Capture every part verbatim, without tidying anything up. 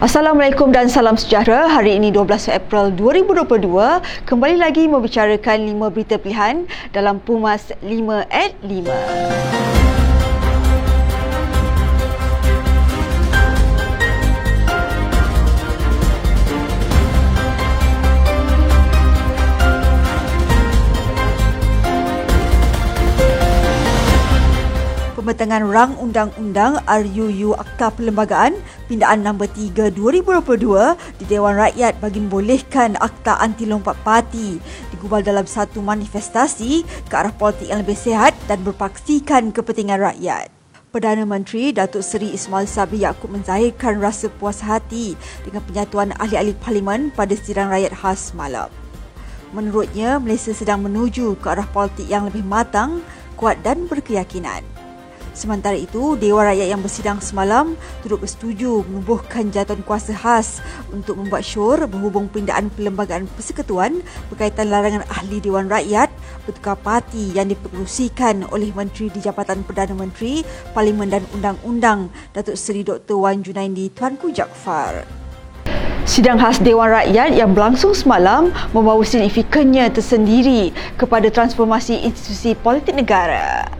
Assalamualaikum dan salam sejahtera. Hari ini dua belas April dua ribu dua puluh dua, kembali lagi membicarakan lima berita pilihan dalam Pumas lima at lima. Pembentangan Rang Undang-Undang R U U Akta Perlembagaan Pindaan nombor tiga dua ribu dua puluh dua di Dewan Rakyat bagi membolehkan Akta Anti Lompat Parti digubal dalam satu manifestasi ke arah politik yang lebih sihat dan berpaksikan kepentingan rakyat. Perdana Menteri Datuk Seri Ismail Sabri Yaakob menzahirkan rasa puas hati dengan penyatuan ahli-ahli parlimen pada sidang rakyat khas malam. Menurutnya, Malaysia sedang menuju ke arah politik yang lebih matang, kuat dan berkeyakinan. Sementara itu, Dewan Rakyat yang bersidang semalam turut bersetuju menubuhkan jatuan kuasa khas untuk membuat syur berhubung pindaan perlembagaan persekutuan berkaitan larangan ahli Dewan Rakyat bertukar parti yang dipengerusikan oleh Menteri di Jabatan Perdana Menteri, Parlimen dan Undang-Undang Datuk Seri Doktor Wan Junaindi Tuanku Jaafar. Sidang khas Dewan Rakyat yang berlangsung semalam membawa signifikannya tersendiri kepada transformasi institusi politik negara.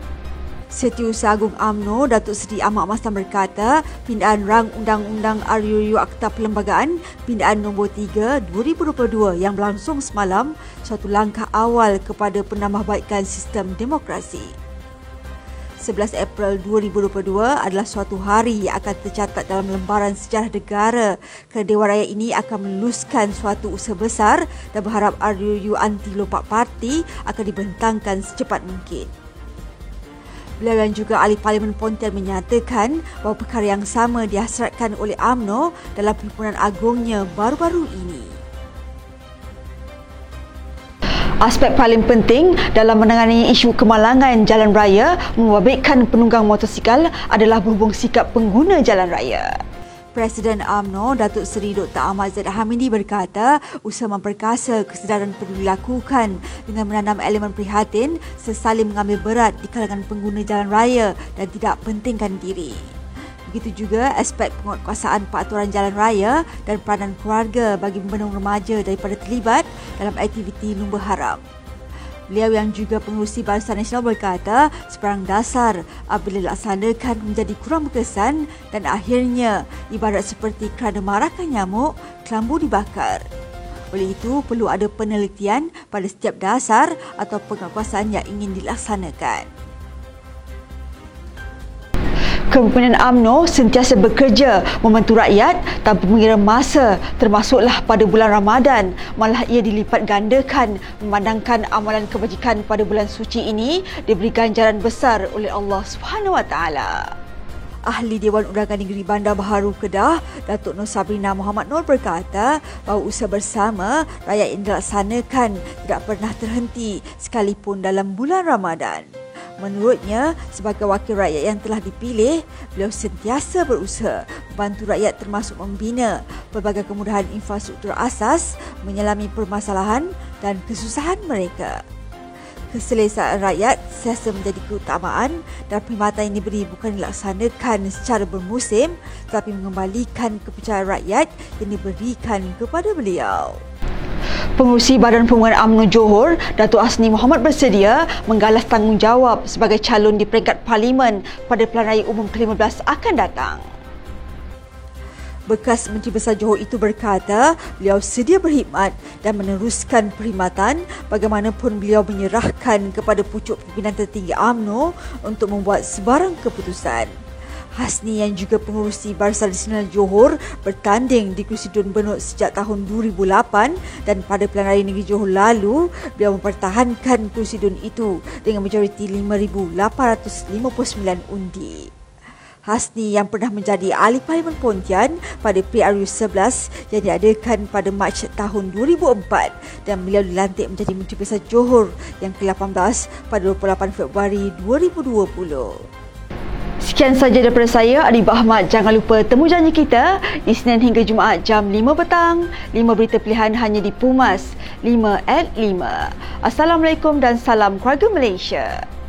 Setiausaha Agung U M N O Datuk Seri Ahmad Maslan berkata, pindaan Rang Undang-Undang R U U Akta Perlembagaan Pindaan nombor tiga dua ribu dua puluh dua yang berlangsung semalam suatu langkah awal kepada penambahbaikan sistem demokrasi. sebelas April dua ribu dua puluh dua adalah suatu hari yang akan tercatat dalam lembaran sejarah negara kerana Dewan Rakyat ini akan meluluskan suatu usaha besar dan berharap R U U Anti Lompat Parti akan dibentangkan secepat mungkin. Beliau yang juga ahli Parlimen Pontian menyatakan bahawa perkara yang sama dihasratkan oleh U M N O dalam perhimpunan agungnya baru-baru ini. Aspek paling penting dalam menangani isu kemalangan jalan raya membabitkan penunggang motosikal adalah berhubung sikap pengguna jalan raya. Presiden U M N O Datuk Seri Doktor Ahmad Zahid Hamidi berkata, usaha memperkasa kesedaran perlu dilakukan dengan menanam elemen prihatin sesaling mengambil berat di kalangan pengguna jalan raya dan tidak pentingkan diri. Begitu juga aspek penguatkuasaan peraturan jalan raya dan peranan keluarga bagi membendung remaja daripada terlibat dalam aktiviti lumba haram. Beliau yang juga pengurusi Barisan Nasional berkata, sebarang dasar apabila dilaksanakan menjadi kurang berkesan dan akhirnya ibarat seperti kerana marahkan nyamuk, kelambu dibakar. Oleh itu, perlu ada penelitian pada setiap dasar atau penguatkuasaan yang ingin dilaksanakan. Kepimpinan U M N O sentiasa bekerja membantu rakyat tanpa mengira masa, termasuklah pada bulan Ramadan. Malah ia dilipat gandakan memandangkan amalan kebajikan pada bulan suci ini diberi ganjaran besar oleh Allah Subhanahu Wa Taala. Ahli Dewan Undangan Negeri Bandar Baharu Kedah, Datuk Nor Sabrina Muhammad Nur berkata bahawa usaha bersama rakyat yang dilaksanakan tidak pernah terhenti sekalipun dalam bulan Ramadan. Menurutnya, sebagai wakil rakyat yang telah dipilih, beliau sentiasa berusaha membantu rakyat termasuk membina pelbagai kemudahan infrastruktur asas, menyelami permasalahan dan kesusahan mereka. Keselesaan rakyat sentiasa menjadi keutamaan dan perkhidmatan yang diberi bukan dilaksanakan secara bermusim tetapi mengembalikan kepercayaan rakyat yang diberikan kepada beliau. Pengurusi Badan Perhubungan U M N O Johor, Datuk Hasni Mohammad bersedia menggalas tanggungjawab sebagai calon di peringkat parlimen pada pilihan raya umum ke lima belas akan datang. Bekas Menteri Besar Johor itu berkata, beliau sedia berkhidmat dan meneruskan perkhidmatan bagaimanapun beliau menyerahkan kepada pucuk pimpinan tertinggi U M N O untuk membuat sebarang keputusan. Hasni yang juga pengurusi Barisan Nasional Johor bertanding di kursi Dun Benut sejak tahun dua ribu lapan dan pada pilihan raya negeri Johor lalu, beliau mempertahankan kursi Dun itu dengan majoriti lima ribu lapan ratus lima puluh sembilan undi. Hasni yang pernah menjadi ahli Parlimen Pontian pada P R U sebelas yang diadakan pada Mac tahun dua ribu empat dan beliau dilantik menjadi Menteri Besar Johor yang ke lapan belas pada dua puluh lapan Februari dua ribu dua puluh. Sekian sahaja daripada saya, Adib Ahmad. Jangan lupa temu janji kita Isnin hingga Jumaat jam lima petang. lima berita pilihan hanya di Pumas lima at lima. Assalamualaikum dan salam keluarga Malaysia.